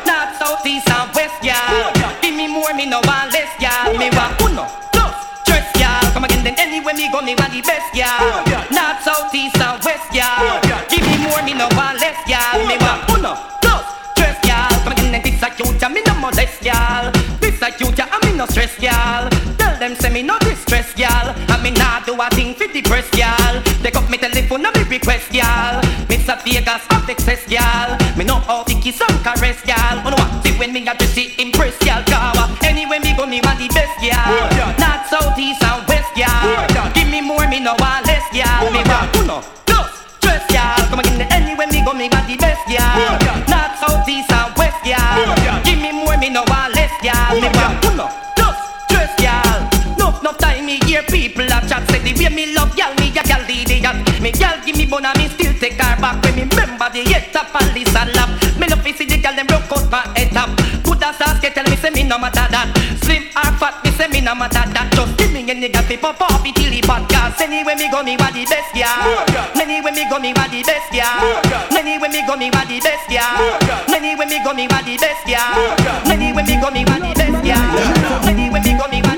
North, south, east, and west, yeah. Give me more, me no want less, yeah. Me want uno, dos, tres, yeah. Come again, then anywhere me go, me want the best, yeah. North, south, east, and west, yeah. Give me more, me no want less, yeah. Me want uno, dos, tres, yeah. Come again, then this a cute, yeah. Me no modest, yeah. This a cute, yeah. No stress, y'all. Tell them say me no distress, y'all. And me nah do a thing for the press, y'all. Take up me telephone and me request, y'all. Mr. Vegas of Texas, y'all. Me know how to kiss and caress, y'all. Oh no, see when me address it impress, y'all. Anyway me go me want the best, y'all. North, south, east and west, y'all. Give me more, me no want less, y'all. Me want uno, dos, tres, y'all. Come again, anyway me go me want the best, y'all. North, south, east and west, y'all. Give me more, me no want less, y'all. Me want uno. Me hear people a chat, say the way me love y'all, me a y'all did it. Me y'all give me bone and me still take her back. When me remember the head up and listen lap. Me love to see the girl them broke out my head up. Good as ass get tell me say me no matter that. Slim or fat me say me no matter that. Just give me any girl fi pop off it till he podcast. Anywhere me go me want the best girl. Anywhere me go me want the best girl. Anywhere me go me want the best girl. Anywhere me go me want the best girl. Anywhere me go me want the best girl. Anywhere me go me want the best girl.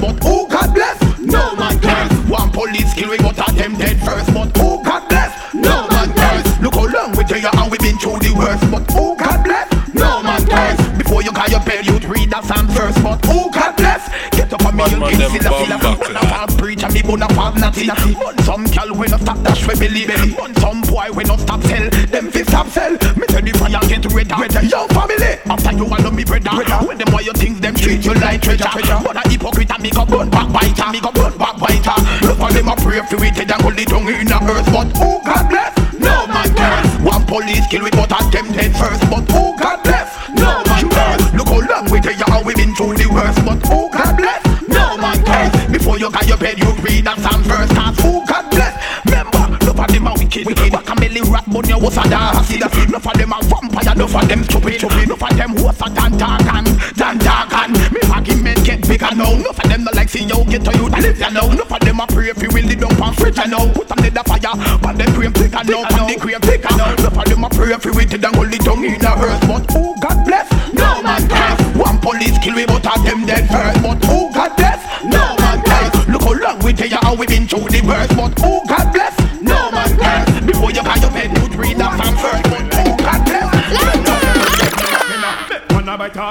But who God bless? No man cares. One police kill we got at them dead first. But who God bless? No man cares. Look how long we tell you and we've been through the worst. But who God bless? No man cares. Before you got your bell you'd read that Psalm first. But who God bless? Get up on me you get silla preach and me bona fab natty. On some cal when not stop dash we belly belly. On some boy when not stop sell. Them fist stop sell. Me tell the fire get redder. Yo family, after you all of me brother. When them boy you think them treat you like treasure. But a hypocrite and me go bone backbiter. Me go bone backbiter. Look for them a pray for we dead and hold it down in the earth. But who God bless? No man cares. One police kill we but at them dead first. But who God bless? No man cares. Look how long we tell you how we been through the worst. But who God bless? No man cares. Before you got your bed you read that Psalm verse. Cause who God bless? Remember, no for them a wicked. Wakameli rat but you was a dassy. No for them a vampire, no for them stupid. No for them who was a dan dark and me fucking men get bigger now. No for them no like see you get to you that live ya now. No for them a pray if you will the dump and fridge ya now. Put them in the fire, but them cream thicker now. But they cream thicker now. No for them a pray if you will the dump and down in the earth. But who God bless? No man cares. One police kill we but at them dead first. But who God bless? No man cares. Look how long we tell you how we been through the worst. But who God bless? No man cares. Before you got your bed, you'd read that Psalm first. But who God bless?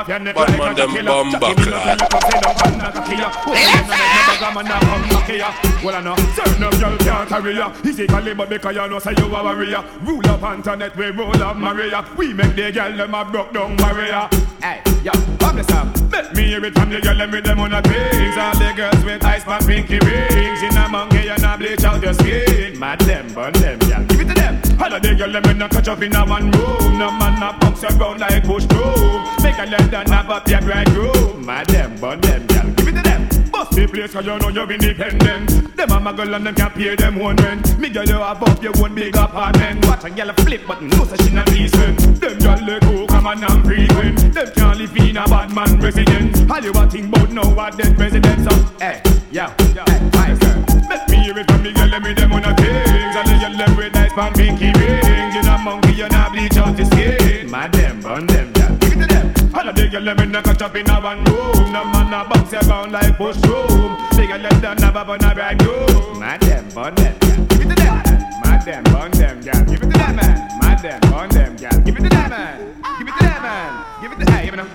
Batman them bomba clap. Well I know certain of y'all can't carry ya. Physically but because you know say you a warrior. Rule of Antoinette we rule of Maria. We make the girl them a broke down barrier. Hey, yo, pop this up. Let me hear it from the girl them with them on the pigs. All the girls with ice pop pinky rings. In a monkey and a bleach out your skin. Mad them, burn them, y'all give it to them. All of the girl them in a catch up in a one room. No man a box around like bush broom. Make a left and have up your bridegroom. Mad them, burn them, y'all give it to them. Bust the place cause you know you're independent. Them mama girl and them can't pay them one rent. Me girl you have up your own big apartment. Watch a girl flip but no say she not decent. Them girl let go come and I'm frequent. Them can't live in a bad man residence. All you a think about now are dead presidents. So, hey, yo, hey, my girl, make me can hear it from me, girl, let me them on a things. I let you left with nice pan pinky rings. You not monkey, you not bleach out the skin. Madam, burn them, yeah, give it to them. All of the girl, let me not catch up in a one room. No man, no box, you bound like mushroom. The girl, let them never burn a bright room. Madam, burn them, yeah, give it to them. Madam, burn them, yeah, give it to them, man. Madam, burn them, yeah, give it to them, man. Give it to them, man. Give it to them, man.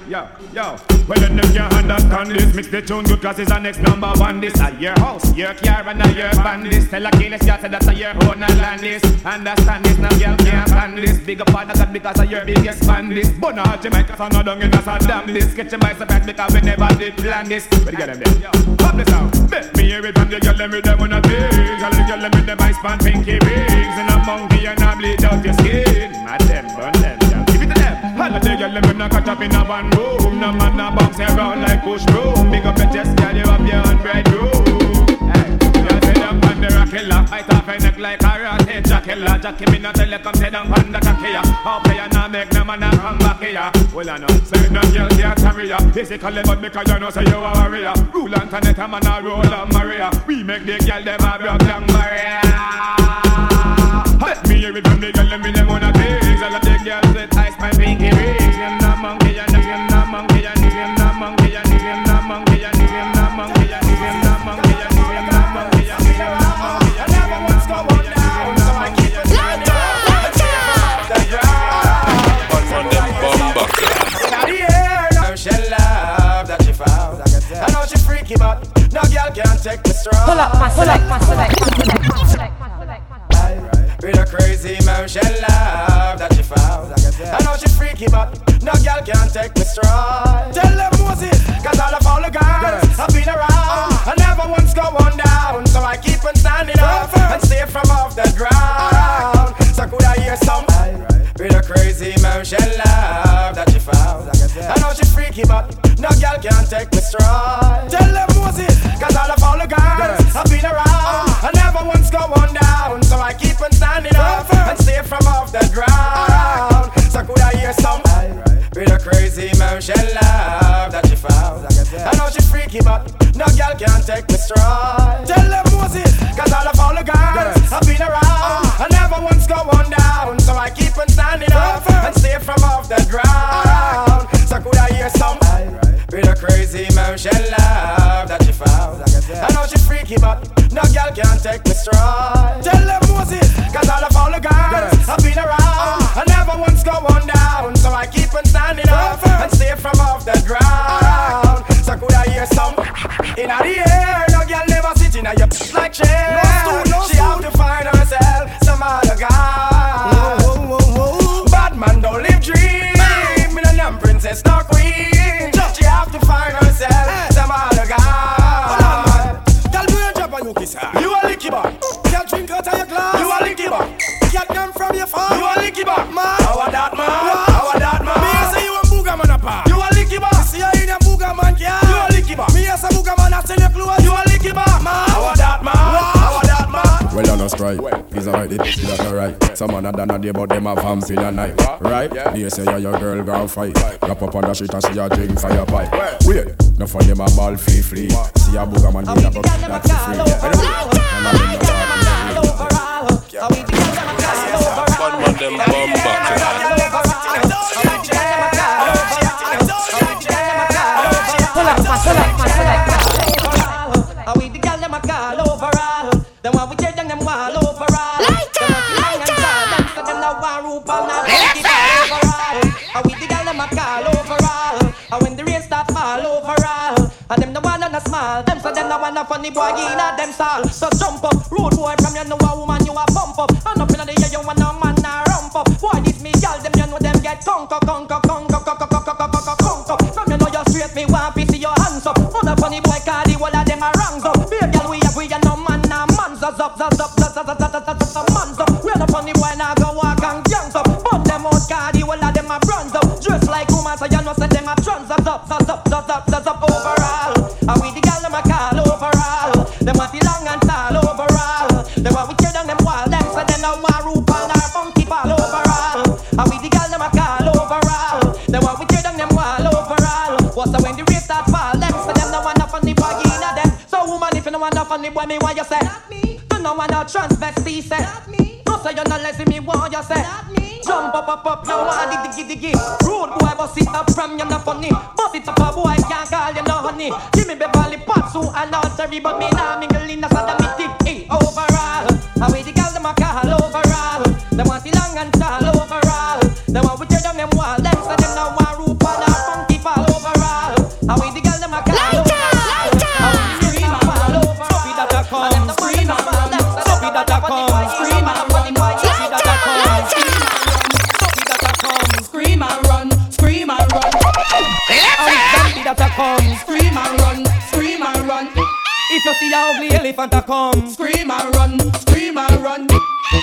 Yo, yo. Well, then if you understand this, mix the tune good cause it's our next number one. This a your house, your car and a your bandits. Tell a killers you say that's a your own a land this. Understand this, now girl can't stand this. Bigger part of that because of your biggest bandits. But now Jamaica so no dung in us a damn this. Catch your bicycle because we never did plan this. But you get them there. Pop this out. Let me hear it from the girl, let me them on the things. All the girl, let me them ice pan pinky rings. And a monkey and a bleed out your skin. Mad them, burn them, yeah. Give it to them. All the girl, let me not catch up in a one room. No man, no bounce around like push broom. Big up your chest, girl, you have your own bright room. Hey, you say them pan the rockilla. Fight off your neck like a karate jackilla. Jackie me not tell you come say them pan the kakia. How play you now make no man a come back here. Well I know, say no girl can't carry ya. Physically but because you know say you a warrior. Rule on Tanette a man a roll on Maria. We make the girl them a broke down barrier. Let me hear it from the girl, let me them on a things. All of the girls with ice my pinky rings. You're not monkey, you're not monkey, you're not monkey, you're not monkey, you're not monkey, you're not monkey, you're not monkey, you're not monkey, I never once go on down, so I keep it down the ground. But from them bumba now the air, now she love that she found. I know she freaky, but no girl can't take the straw. Pull up, muscle, muscle, with a crazy motion love that she found. I know she freaky, but no girl can't take me stride. Tell them Moses, cause all of all the girls yes. I've been around. I never once go on down, so I keep on standing up and stay from off the ground. So could I hear some with a crazy motion love that she found. I know she freaky, but no girl can't take me stride. Tell them Moses, cause all of all the girls yes. I've been around. I never once go on down, so I keep on standing up and stay from off the ground. So could I hear some with a crazy motion love that she found. I know she freaky, but no girl can take me stride. Tell them Moses, cause all of all the girls I've been around. I never once go on down, so I keep on standing up and stay from off the ground. So could I hear some with a crazy motion love that she found. I know she freaky, but no girl can't take me stride. Tell them Moses, cause all of all the girls I've been around. I never once go on down, so I keep on standing up and stay from off the ground. So could I hear some in the air? No girl never sit in a your like chair. She have to find herself some other guy. Bad man don't live dream. Me no damn princess, no queen. To find herself, some other guy. Tell me your job and you kiss her. You a licky boy. Can't drink out of your glass. You a licky boy. Can't come from your farm. You a licky boy. How a that man? How a that man? Me say you a booger man apart. You a licky boy. See you in a booger man car. You a licky boy. Me as a booger man I tell you close. You a licky boy. How a that man? How a that man? Well on a strike. He's alright. He's alright. Someone had done a day but them have ham in a night. Right? They say you're your girl gone fight. Wrap up on the shit and see your drink for your pipe. Wait, no for them a ball free. See a booger man in a book that's free. I will be all them bomb. I will be all them all overall. Then what we tell them all overall. Them so them no want a funny boy in a them stall. So jump up, rude boy from you know a woman you a bump up. And up in the air you want a man a rump up. Boy this me y'all them you know them get conk up. From you know you straight me want piece your hands up. Mother funny boy call the whole of them a wrongs up. Big girl we a no man a man zop man's up. We no funny boy now go walk and gangs up. But them out call the whole of them a bronze up. Dressed like woman so you know say them a trans zop overall. And we the girl them a call overall. Them want the long and tall overall. Them want we tear down them wall. Them so them now want rope and our funky ball overall. And we the girl them a call overall. Them want we tear down them wall overall. What's up when the race start fall? Them so them now want a funny boy in a them. So woman if you don't want a funny boy me why you say? Not me. know I not transvestite. Not me. No say you're not lazy, me what you say. Not me. Jump up, up, you want to diggy. Rude boy, bust it up from you, not funny. Bust it up, a boy can't call you no honey. Give me Beverly Potts, who are not sorry, but me now mingle in the sodomitic. Hey, overall, I way the girl them a call overall. They want it long and tall overall. They want we tear down them wall. Them say them now want RuPaul or funky fall overall. I way the girl them a call overall. Come, scream and run, scream and run. If you see a ugly elephant a come, scream and run, scream and run.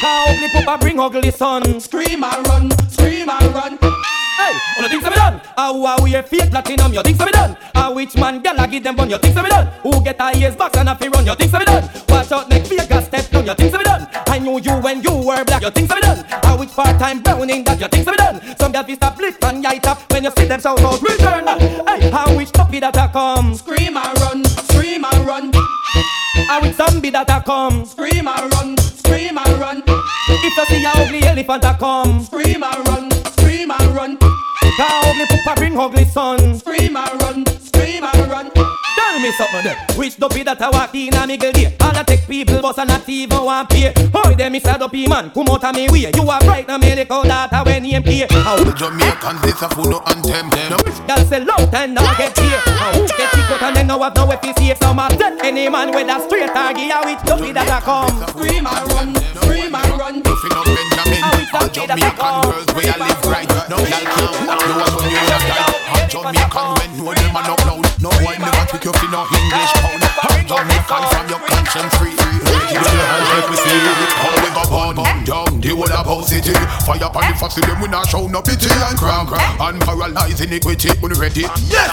How ugly papa bring ugly son, scream and run, scream and run. Hey, all the things that be done. How are we a fake platinum? Your things that be done. How which man gala give them bun? Your things that be done. Who get a ears box and a fi run? Your things that be done. Watch out next Vegas step down. Your things that be done. I knew you when you were black. Your things that be done. How which part time browning that? Your things that be done. Some girls be stop lift and yite up when you see them shout out return. Hey, how which puppy that a come? Scream and run, scream and run. How which zombie that a come? Scream and run, scream and run. If you see a ugly elephant a come, scream and run, scream and run. That ugly papa bring ugly son, scream and run, scream and run. Tell me something there. Which dopey that I walk in a middle day? All I take people boss and not even want pay. Hoy them is a dopey man, come out of me way. You are right now, me call that I when him pay. How the Jamaicans is a fool and them. Y'all say long time now get here. How get kicked out and then now have no way to save some of them. Any man with a straight target, how which dopey that I come? Scream and run, scream and run. Nothing up Benjamin, all Jamaican girls where I live right. No y'all can't walk, no one you that guy. All Jamaican when no them are not loud. No one never trick you. No English pound, I'm Jamaican from your conscience free. Give me your hands like we see, all we go burn down the whole about city. Fire upon the facts to them, we not show no pity and crown. And paralyze iniquity, unready. Yes!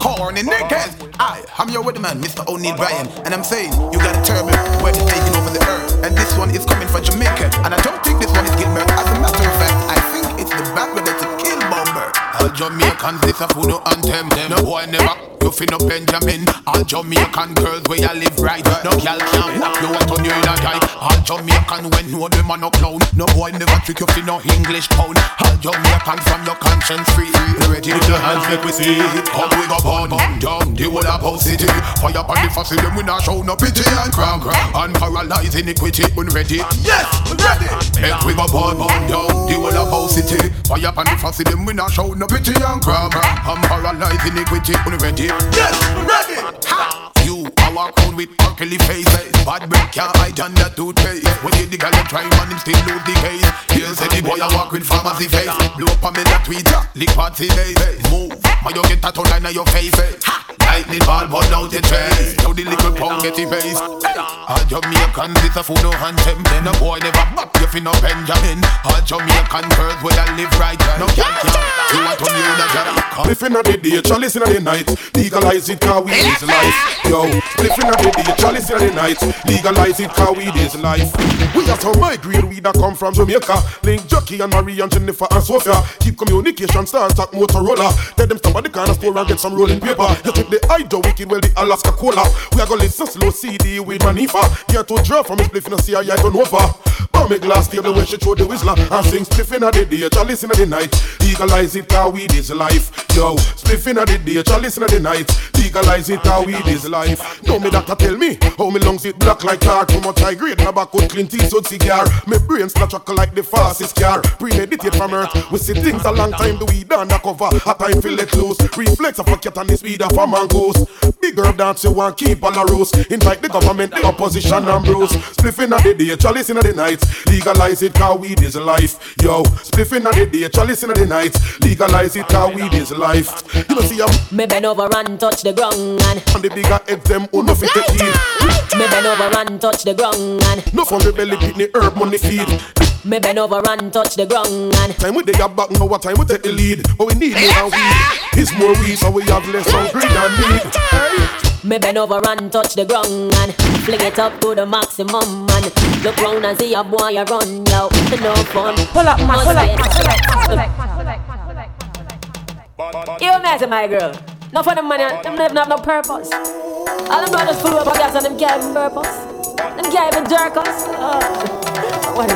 Corny niggas! I am your weatherman, Mr. O'Neal Bryan. And I'm saying, you got a turbine, where it's taking over the earth. And this one is coming from Jamaica. And I don't think this one is Gilbert. As a matter of fact, I think it's the Batman that's a kill bomber. All Jamaicans, this a fool and them. No boy never, you fin up Benjamin. All Jamaican girls where you live right. No girl can't knock you out on you in a guy. All Jamaican when no them are no clown. No boy never trick you fin no English pound. All Jamaican from your conscience free. Ready with your hands like we see. Come we go burn down the whole about city. Fire on the facility them we not show no pity and crown. And paralyze iniquity unready. Yes, ready. Make we go burn down the whole about city. Fire on the facility them we not show no pity and crown. I'm paralyzed iniquity unready. Yes, ready. Ha! You our crown with ugly faces. Bad break can't hide on the toothpaste. When you dig a try man, him still lose the case. He'll say the boy a walk with pharmacy face. Blow up a man that tweeter, lick party days. Move, my you get tattoo line on your face. Ha! Lightning ball burn out the chest. Now the little pound get the face. All Jamaicans is a fool no hand them. No boy never back you fin no Benjamin. All Jamaican girls where I live right. No can't you want to know that job. If you not the day, shall listen at the night. Legalize it cause weed is life. Yo, if you not the day, shall listen at the night. Legalize it cause weed is life. We are so migrate we that come from Jamaica. Link Jackie and Marie and Jennifer and Sophia. Keep communication start at Motorola. Let them stop at the corner store and get some rolling paper. You take the Idaho wicked well the Alaska cola. We are gonna listen slow CD with Manifa. Here to draw from his spliff in a CIA don't over. Bomb a glass table when she throw the whistler and sing spliff in the day, chalice in the night. Legalize it cause weed is life. Yo, spliff in the day, chalice in the night. Legalize it cause weed is life. No me doctor tell me how me lungs it black like tar. Too much high grade tobacco, clean teeth, so cigar. Me brain not chuckle like the fastest car. Premeditate from earth, we see things a long time. Do we down the cover, a time feel let loose. Reflex of a cat and the speed of a man goes. Big herb dance you want keep all the rules. Invite the government, the opposition and bruise. Spliff in the day, chalice in the night. Legalize it cause weed is life. Yo, spliff in the day, chalice in the night. Legalize it cause weed is life. You know see ya. Me bend over and touch the ground and the bigger egg them who no fit to eat. Me bend over and touch the ground and no from the belly pit the herb money feed. Me bend over and touch the ground and time we dig a back now what time we take the lead. But we need more weed. It's more weed so we have less on greed and need. Me bend over and touch the ground and fling it up to the maximum and look round and see a boy a run yo. No fun. Pull up, man. Pull up. You mess with my girl. Not for them money, them don't have no purpose. All them brothers full up of gas and them can't even purpose. Them can't even jerk us. Oh. What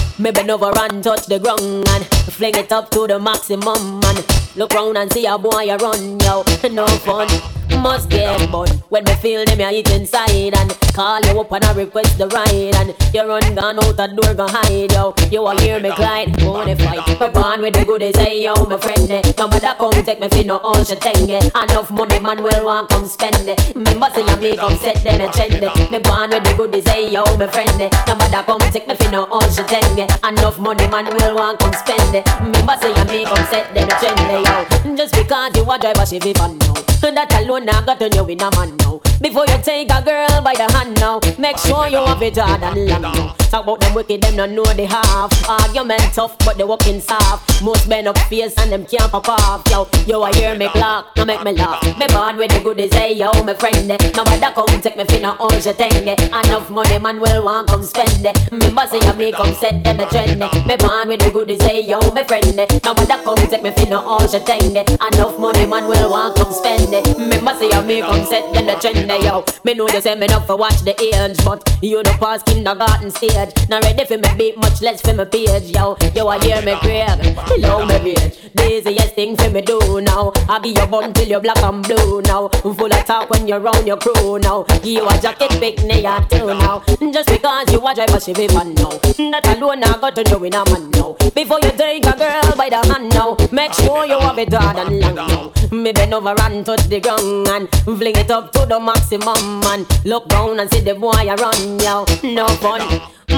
is it? Me bend over and touch the ground and fling it up to the maximum and look round and see a boy a run, yo. No fun. Must get but when me feel them you hit inside and call you up and I request the ride and you run gone out the door gone hide yo. You will hear me cry, won't it fight? Me born with the goodies, hey yo my friend no mother come take me for no all she tenge. Enough money man will want come spend it. Me must in a make upset them a trend it. Me born with the goodies, hey yo my friend no mother come take me for no all she tenge. Enough money man will want come spend it. Me must in a make upset them a trend yo. Just because you a driver she be fun now. That alone I got to know in a man now. Before you take a girl by the hand now, make sure you have it hard and long now. Talk about them wicked, them don't know they have. Argument tough, but they walking soft. Most men up face and them can't pop off. Yo, you a hear me clock, now make me laugh. Me born with the goodies, hey yo, my friend. No matter come take me finna all she thing. Enough money man will want come spend it. Me bossy and me come set them a trend. Me born with the goodies, hey yo, my friend. No matter come take me finna all she thing. Enough money man will want come spend it. Me bossy and me come set them a trend. Yo, me know they say me not for watch the age, but you no pass kindergarten stage. Not ready for me beat, much less for me page. Yo, you a hear me crave, hello me bitch. The easiest thing for me do now, I be your bun till you black and blue now. Full of talk when you round your crew now. You a jacket pick me a too now. Just because you a driver she be fun now. That alone I got to know in a man now. Before you take a girl by the hand now, make sure you have it hard and long now. Me bend over and touch the ground and fling it up to the max. Maximum man, look down and see the boy a run, yo. No fun,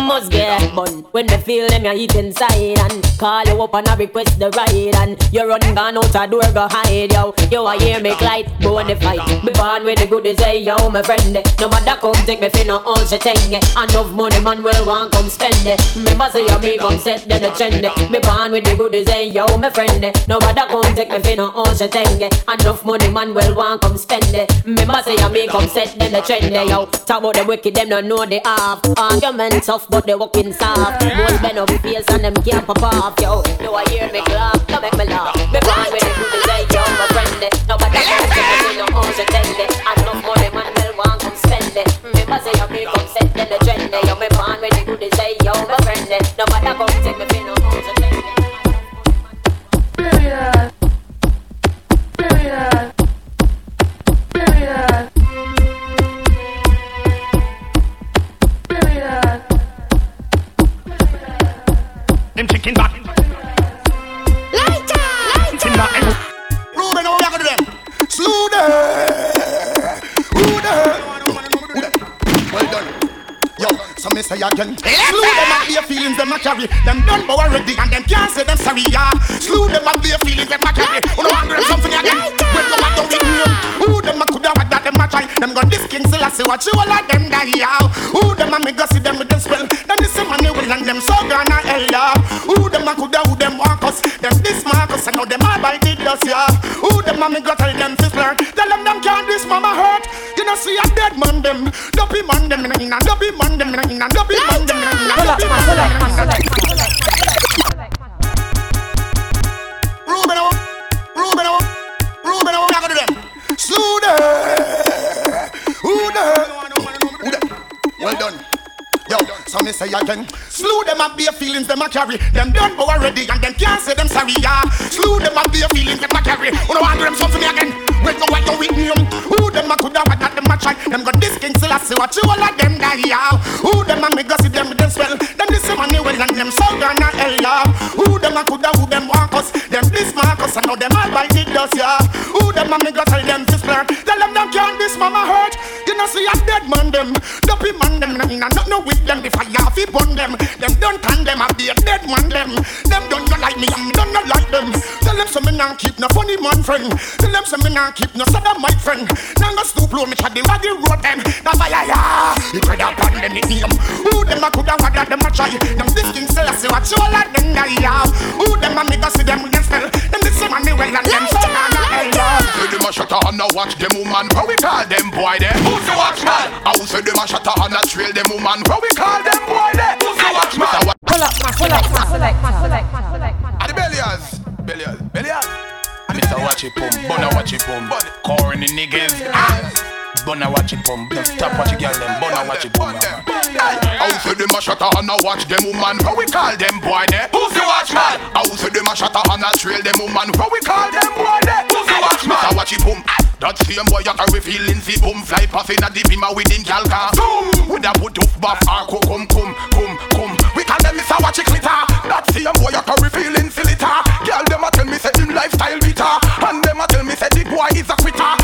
must get bun. When me feel them you hit inside and call you up and I request the ride and you run gone out a door go hide, yo. You a hear me glide, go on the fight. Me born with the goodies, hey yo, my friend. No matter come take me finna all she thing. Enough money man will want come spend it. Me must say you me come set then the trend. Me born with the goodies, hey yo, my friend. No matter come take me finna all she thing. Enough money man will want come spend it. Me must say you me come set them the trend they out. Talk about the wicked, them don't know they have. Arguments tough, but they walking soft. Most men up face and them can't pop off, yo. No, I hear me clap, don't make me laugh. Me born with the good say, yo, my friend. Nobody else can do no own to tend it. And no money man will want to spend it. Me must say, you me come set them the trend they out. Me born with the good say, yo, my friend. Nobody come take me for no own to tend it. Period. Period. Period. Them chicken back. Lighter, lighter. Ruben, how you gonna do them? Slow down. Well done. Yo, so me say again. Slew them and their feelings, them a carry. Them done but already, and them can't say them sorry. Yeah. Slew them and their feelings, them a carry. You know I'm doing something again. When them a don't be real. Who them a coulda what that them a try? Them got this king still a say what you all like them die. Yeah. Who them a me go see them with them spell? Them this man they will and them so gonna hell. Yeah. Who them a coulda who them walk us? Them this Marcus, I know them a bite it us. Yeah. Who them a me go tell them this learn? Tell them can't this mama hurt. You know see a dead man them. Dopey man them in a dopey man. Them in a dopey man, them in a dopey man. Ruben, how you gonna do them? Slew them. Who them? Well done. Yo, so me say again. Slew them and their feelings, them a carry. Them done but already, and them can't say them sorry. Yeah. Slew them and their feelings, them a carry. You know I'm doing something again. Wait no, wait no, wait no. Who them a coulda what that them a try? Them got this king still a say what you all like them die. Yeah. Who them a me go see them with them swell? Them this man they well and them so gonna hell. Yeah. Who them a coulda who them want us? Them this Marcus, I know them all bite it does. Yeah. Who them a me go tell them this plan? Tell them them can't this mama hurt. You know see a dead man them, dopey man them, nah not no with them. If I have it on them don't turn them up be a dead man them. Them don't you like me, I don't not like them. Tell them so me nah keep no funny man friend. Tell them so me nah keep no sad my friend. Now go stoop low, me try the way they wrote them. That's why I you try to burn them in them. Who them a coulda what that them a try? Them this king still a say what you all like them die. Who them a make us see them against hell? Them the same and they well and them so nah nah hell. Say them a shut up and now watch them woman. How we call them boy there? Who's the watchman? I will say them a shut up and now trail them woman. How we call them boy there? Who's the watchman? Pull up, man, pull up, man, pull up, man, pull up, man, pull up, man. Bellias, Bellias, Bellias. Mr. it pump, burna watch it pump. Corin' the niggas, burna watch it pump. Don't stop watch it, girl them, burna watch it pump. Out to them a shutter and a watch them woman. What we call them boy there? Who's the watchman? Out to them a shutter and a trail them woman. What we call them boy there? Who's the watchman? Mister watch it pump. That same boy you carry feelings, he boom fly passing a dip in my wedding gal car. With a put up bath arco come. We call them Mister watch it glitter. That same boy you carry feelings, he litter. Girl them a tell me say him lifestyle bitter, and them a tell me say the boy is a quitter.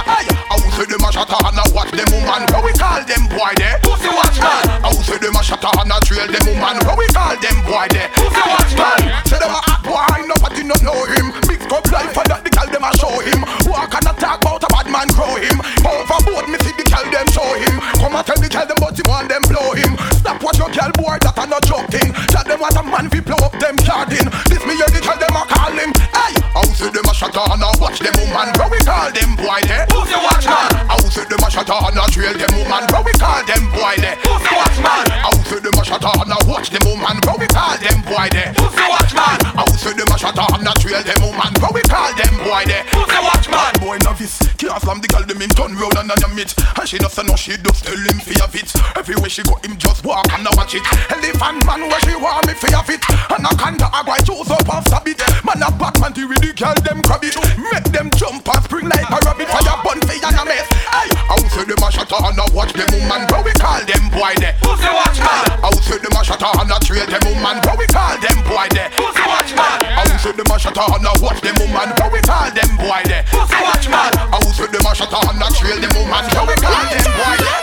Aye, I will say them a shatter and a watch them woman. What we call them boy there? Pussy watchman. I will say them a shatter and a trail them woman. What we call them boy there? Pussy watchman. Say them a hot boy, nobody not know him. Mix up life for that the girl them a show him. Walk and a talk about a bad man grow him. Overboard me see the girl them show him. Come and tell the girl them but him and them blow him. Stop watch your girl boy that a not joking. Tell them what a man we blow up them garden. This me hear the girl them a call him. Aye, I will say them a shatter and a watch them woman. What we call them boy there? Who's the watchman? I will say them a shatter and a trail them woman. What we call them boy there? Who's the watchman? I will say them a shatter and a watch them woman. What we call them boy there? Who's the watchman? I will say them a shatter and a trail them woman. What we call them boy there? Who's the watchman? Boy novice, can't slam the girl them him turn round and damn it. And she doesn't know she does tell him fear of it. Everywhere she go him just walk and a watch it. Elephant man where she want me fear of it. And I can't I go choose up and stab it. Man a Batman to with the girl them grab it. Make them jump and spring like a rabbit. Fire bun fire and a mess. Aye, I will say them a shatter and a watch them woman. But we call them boy there? Who's the watchman? I will say them a shatter and a trail them woman. But we call them boy there? Who's the watchman? I will say them a shatter and a watch them woman. But we call them boy there? Who's the watchman? I will say them a shatter and a trail them woman. But we call them boy there?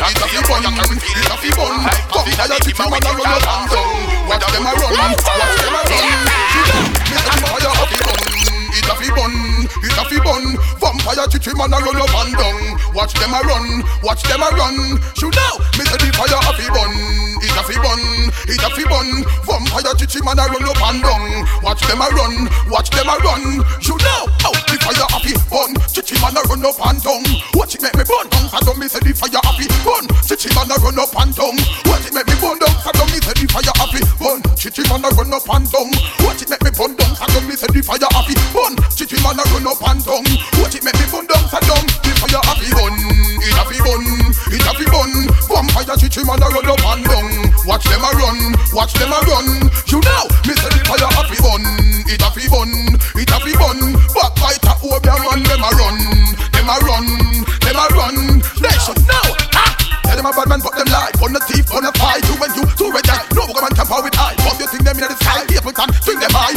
It's a few boy, you can't feel it, a few bun. Come to your trip, man, I run your hands down. Watch them a run, man, watch them a run. It's a fire, a few bun. It's a few bun, it's a few bun. Vampire trip, man, I run your hands down. Watch them a run, watch them a run. Shoot out, me say the fire, a few bun. It's a few bun, it's a few bun. Vampire trip, man, I run your hands down. Watch them a run, watch them a run. Shoot out, out the fire, a few bun. Chichi man, I run your hands down. Watch it, make me bun. I don't miss the fire happy bun. Chichi man a run up and down. What it make me bun down? I don't miss the fire happy bun. Chichi man a run up and down. What it make me bun down? I don't miss the fire happy bun. Chichi man a run up and down. What it make me bun down? I don't the fire happy bun. It happy bun. It happy bun. Vampire chichi man a run up and down. Watch them a run. Watch them a run. You know, miss the fire happy bun. It happy bun. It happy bun. But by the Obia man them a run. Them a run. Them a run. Nation now, tell them a bad man, but them lie. On the thief, on the fight, you and you, two red eye. No woman can power with eye. Pop your thing them in the sky, people can swing them high.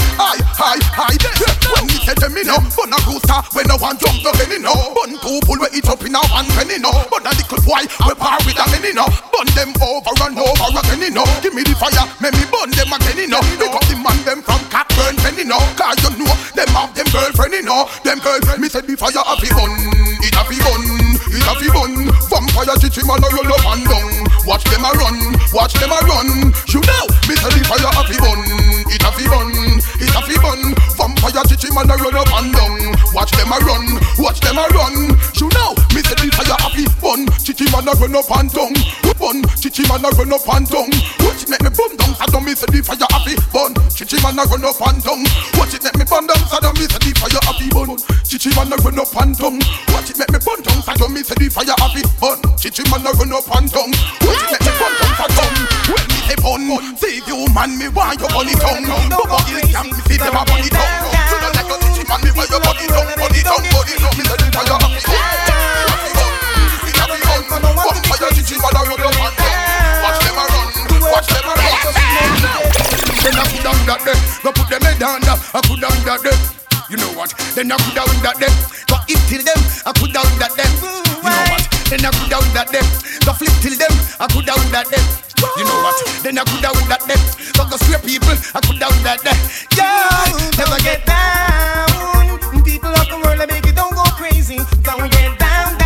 When we said them, you know, but no rooster, when no one jump no penny, no. Bun two pull, we eat up in our hand, penny, no. But a little boy, we par with a penny, no. Bun them over and over again, you know. Give me the fire, make me bun them again, you know. Pick up the man, them from Catburn, penny, no. Cause you know, them have them girlfriend, you know. Them girlfriend, me said the fire of the bun. It a be bun. It's a bun, vampire chichi man a roll up and down. Watch them a run, watch them a run. You know, Mr. the fire a bun. It's a bun, it's a bun, vampire chichi man a roll up and down. Watch them a run, watch them a run. You know, Mr. the fire a bun. Chichi man a run up and down. Bun, chichi man a run up and down. Watch it make me bun down. I don't miss the fire a bun. Chichi man a run up and down. Watch it make me bun down. I don't miss the fire a bun. Chichi man a run up and down. Watch it make me bun down. I don't miss say the fire of it burn. Chichi man a run up and down. What you let me burn down for dumb? When me say burn, say you man me want your bunny tongue. Bubba ill can me see them a bunny tongue. So don't let your chichi man me want your bunny tongue. Bunny tongue, bunny tongue. Me say the fire of it burn. It a be burn. Vampire chichi man a run up and down. Watch them a run, watch them a run. Then I put down that day, go put them head down. I put down that day. You know what? Then I put down that day, go eat till them. I put down that day. Then I go down that depth, go flip till them. I go down that depth. You know what? Then I go down that depth, go swear people. I go down that depth. Yeah, never get down. People of the world, I make it don't go crazy. Don't get down.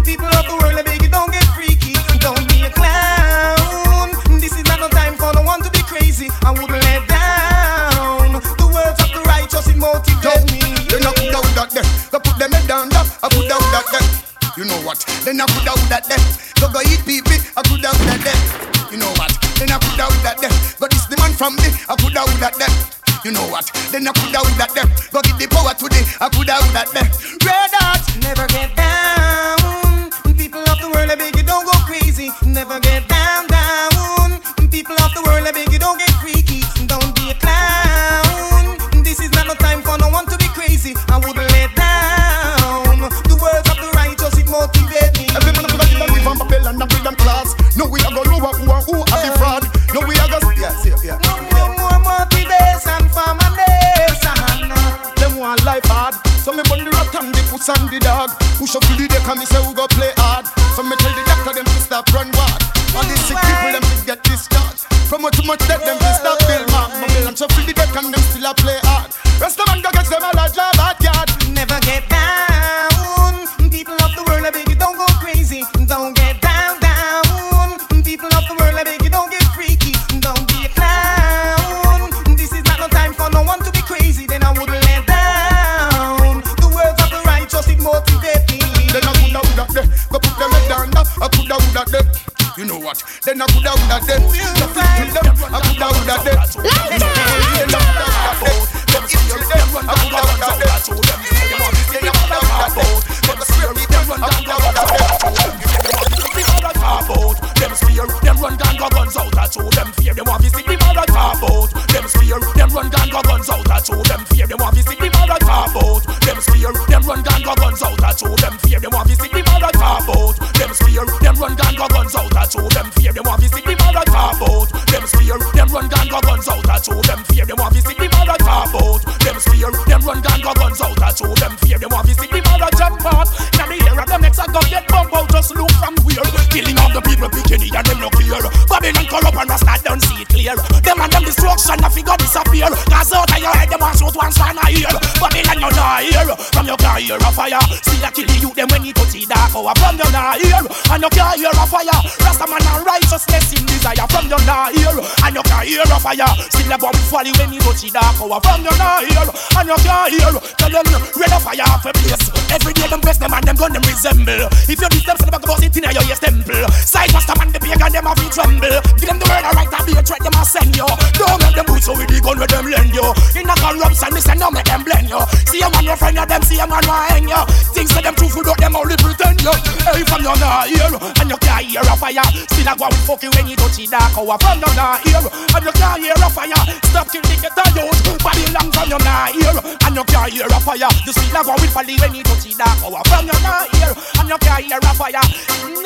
People of the world, I make it don't get freaky. Don't be a clown. This is not no time for no one to be crazy. I wouldn't let down. The words of the righteous it motivates me. Then I go down that depth, go put them head down. I go down that depth. You know what? Then I put out that death. Go eat people. I put out that death. You know what? Then I put out that death. Got this demand from me. I put out that death. You know what? what? Then I coulda would at them. Go give the power to the I coulda would at them. Red Hot. Never get down. People of the world, I beg you, don't go crazy. Never get down, down. People of the world, I beg you, don't get freaky. Don't be a clown. This is not no time for no one to be crazy. I wouldn't let down. The words of the righteous, it motivate me. Every man coulda give them the van Babel and the freedom class. No, we are gonna know who are the fraud. No, we are gonna yeah. And the dog, push up to the deck and me say we go play hard. So me tell the doctor them to stop run wild. All these sick people them to get discharged. From much too much death them to stop bill mark. My bill and so fill the deck and them still a play hard. Rest of them go get them a large job at yard. Never get down. People of the world, I beg you don't go crazy. Don't get down, down. People of the world, I beg you don't get freaky. Don't be a clown. This is not no time for no one to be crazy. Then I wouldn't let down. The words of the just it motivate me. Then I coulda woulda them. Go put them head down. I coulda woulda them. You know what? Then I coulda woulda them. Just with them. I coulda woulda them. Let's go. I coulda woulda them. Then I coulda woulda them. Them spear with them run down. I coulda woulda them. About them spear, them run down, go guns out. I show them fear. Them want to see me mother talk about. Them spear, them run down, go guns out. I show them fear. Them want to see me mother talk about. Them spear, them run down, go guns out. I show them fear. Them want to see me mother talk about. Them spear, them run down, go guns out. I show them fear. Them want to see me mother talk about. Them spear, them run down, go guns out. I show them fear. Them want to see me mother talk about. Them spear, them run down, go guns out. I show them fear. Them want to see me mother jump out. Now the hair of them necks I go get bump out. Just look from where. Killing all the people bikini and them no clear. Babylon corrupt and Rasta don't see it clear. Them and them destruction a figure disappear. Cause out of your head them want shoot one son a year. Babylon you not here. From your car hear a fire. See a kill you them when you touch the dark hour. From your not here. And your car hear a fire. Rasta man and righteousness in desire. From your not here. And your car hear a fire. Still a bomb folly when you touch the dark hour. From your not here. And your car hear. Tell them red a fire off a place. Every day them bless them and them gun them resemble. If you diss them set back about it in your ears temple. Side was the man the pagan them have been tremble. Give them the word alright to be a threat them a send you. Don't make them boots so with the gun with them lend you. In the corruption me say no make them blend you. See a man your friend of them see a man wa hang you. Things that them truthful don't them only pretend you. Hey from your not here and you can't hear a fire. Still a go out fuck you when you touch the dark hour. From your not here and you can't hear a fire. Stop till they get a youth. Body long from your not here and you can't hear a fire. You still a go out folly when you touch the dark hour. From your not here and you can't hear a fire.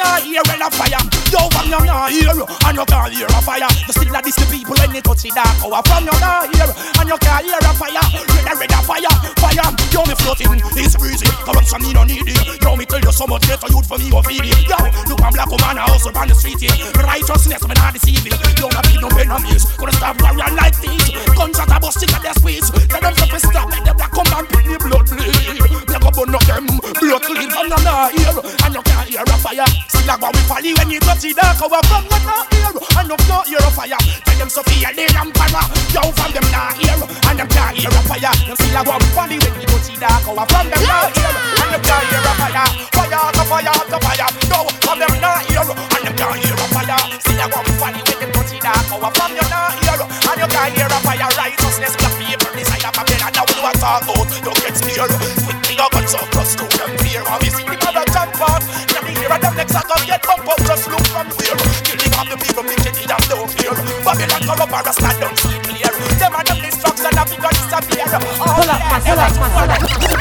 Nah, here when a fire, yo from your not here, and you can't hear a fire. You still a diss the people when they touch the dark hour. From your not here, and you can't hear a fire. Red a fire, fire. Yo me floating, it's breezy. Corruption me no need it. Yo me tell you so much better youth for me go feed it. Yo, look a black woman a house up on the street here. Righteousness me not deceive it. Yo not be no enemies, gonna stop warrior like these. Guns at a bus stick at their squeeze. Tell them to be stop, make the black come and put the blood bleed. Make up on them, blood clean. From your not here, and you can't hear a fire. Still a go with folly when you touch the dark hour. From your not here, and you can't hear a fire. Tell them so fear they am para. Yo from them not here, and them can't hear a fire. Them still a go with folly when you touch the dark hour. From them not here, and them can't hear a fire. Fire to fire to fire. Yo from them not here, and them can't hear a fire. Still a go with folly when you touch the dark hour. From your not here, and you can't hear a fire. Righteousness black people desire for better. Now we do a talk out. You get scared. Quickly your guns out. Just throw them fear. Obviously the other jump out. Let me hear them next. Get up, just look from where. Killing all the people, making it up down here. Babylon corrupt and Rasta don't see clear. Them and them destruction, I think I disappear. All the